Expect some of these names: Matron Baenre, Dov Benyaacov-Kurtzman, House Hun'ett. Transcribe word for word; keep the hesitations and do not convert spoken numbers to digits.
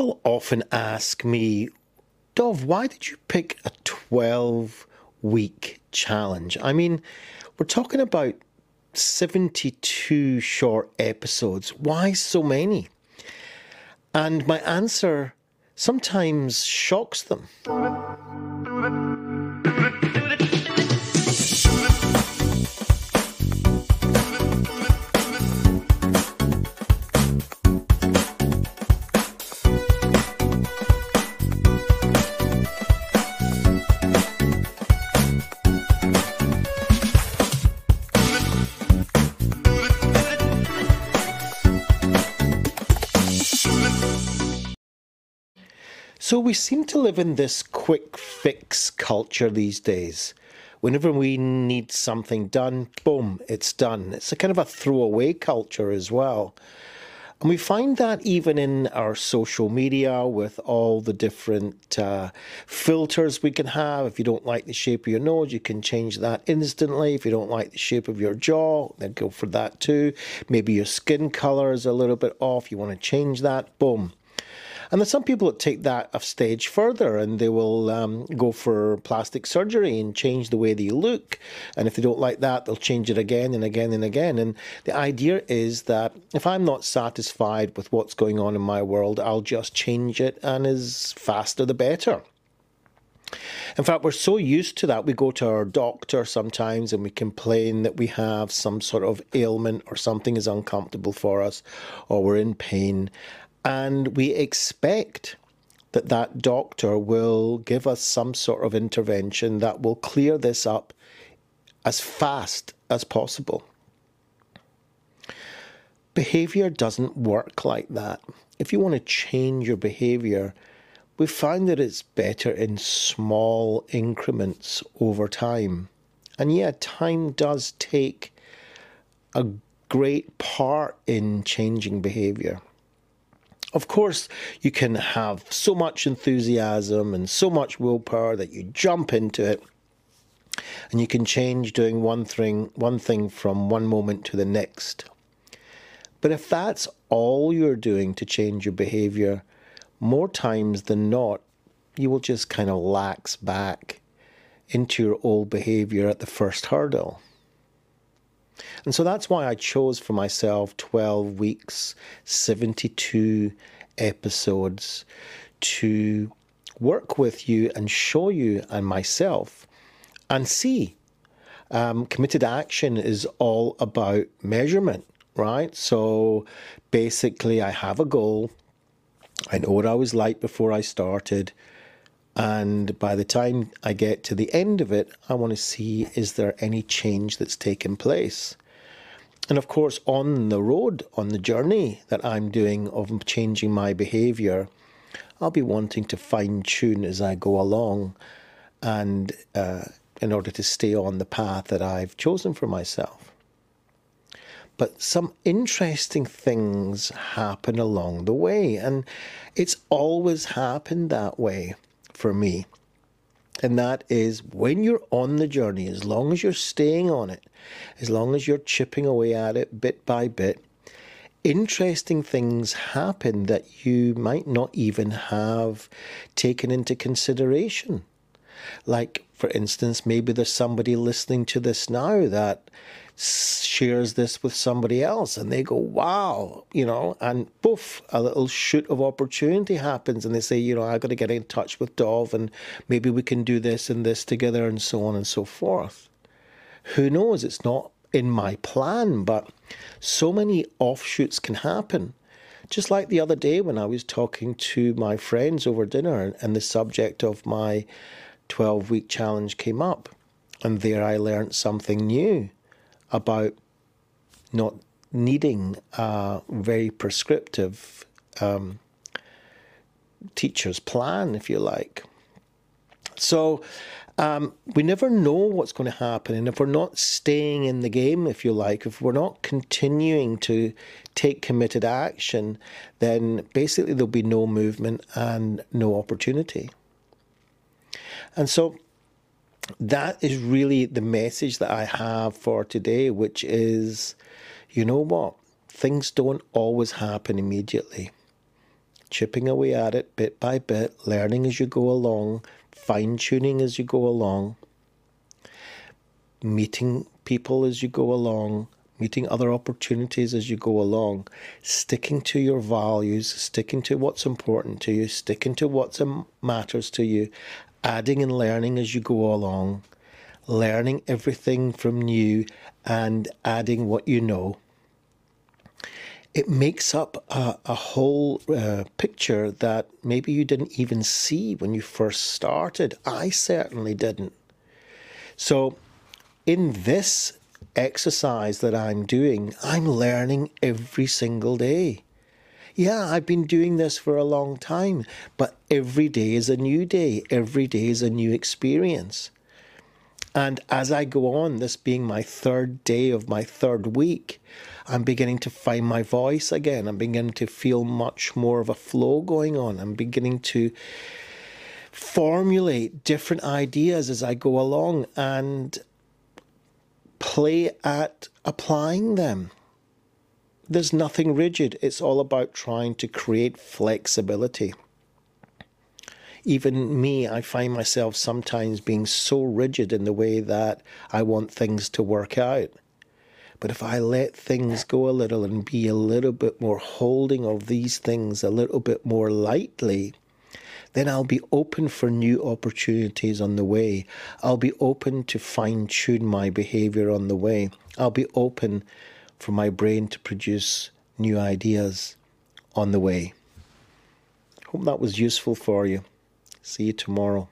People often ask me, Dov, why did you pick a twelve-week challenge? I mean, we're talking about seventy-two short episodes. Why so many? And my answer sometimes shocks them. So we seem to live in this quick fix culture these days. Whenever we need something done, boom, it's done. It's a kind of a throwaway culture as well. And we find that even in our social media with all the different uh, filters we can have. If you don't like the shape of your nose, you can change that instantly. If you don't like the shape of your jaw, then go for that too. Maybe your skin color is a little bit off. You want to change that, boom. And there's some people that take that a stage further and they will um, go for plastic surgery and change the way they look. And if they don't like that, they'll change it again and again and again. And the idea is that if I'm not satisfied with what's going on in my world, I'll just change it, and as faster the better. In fact, we're so used to that, we go to our doctor sometimes and we complain that we have some sort of ailment or something is uncomfortable for us or we're in pain. And we expect that that doctor will give us some sort of intervention that will clear this up as fast as possible. Behavior doesn't work like that. If you want to change your behavior, we find that it's better in small increments over time. And yeah, time does take a great part in changing behavior. Of course, you can have so much enthusiasm and so much willpower that you jump into it and you can change doing one thing, one thing from one moment to the next. But if that's all you're doing to change your behavior, more times than not, you will just kind of lax back into your old behavior at the first hurdle. And so that's why I chose for myself twelve weeks, seventy-two episodes to work with you and show you and myself and see. Um, committed action is all about measurement, right? So basically I have a goal. I know what I was like before I started. And by the time I get to the end of it, I want to see, is there any change that's taken place? And of course, on the road, on the journey that I'm doing of changing my behavior, I'll be wanting to fine tune as I go along and uh, in order to stay on the path that I've chosen for myself. But some interesting things happen along the way, and it's always happened that way for me. And that is, when you're on the journey, as long as you're staying on it, as long as you're chipping away at it bit by bit, interesting things happen that you might not even have taken into consideration. Like, for instance, maybe there's somebody listening to this now that shares this with somebody else and they go, wow, you know, and poof, a little shoot of opportunity happens and they say, you know, I've got to get in touch with Dov and maybe we can do this and this together and so on and so forth. Who knows? It's not in my plan, but so many offshoots can happen. Just like the other day when I was talking to my friends over dinner and the subject of my twelve-week challenge came up, and there I learned something new about not needing a very prescriptive um, teacher's plan, if you like. So um, we never know what's going to happen. And if we're not staying in the game, if you like, if we're not continuing to take committed action, then basically there'll be no movement and no opportunity. And so that is really the message that I have for today, which is, you know what? Things don't always happen immediately. chipping away at it bit by bit, learning as you go along, fine-tuning as you go along, meeting people as you go along, meeting other opportunities as you go along, sticking to your values, sticking to what's important to you, sticking to what matters to you, adding and learning as you go along, learning everything from new and adding what you know. It makes up a, a whole uh, picture that maybe you didn't even see when you first started. I certainly didn't. So in this exercise that I'm doing, I'm learning every single day. Yeah, I've been doing this for a long time, but every day is a new day. Every day is a new experience. And as I go on, this being my third day of my third week, I'm beginning to find my voice again. I'm beginning to feel much more of a flow going on. I'm beginning to formulate different ideas as I go along and play at applying them. There's nothing rigid. It's all about trying to create flexibility. Even me, I find myself sometimes being so rigid in the way that I want things to work out. But if I let things go a little and be a little bit more holding of these things a little bit more lightly, then I'll be open for new opportunities on the way. I'll be open to fine-tune my behavior on the way. I'll be open for my brain to produce new ideas on the way. Hope that was useful for you. See you tomorrow.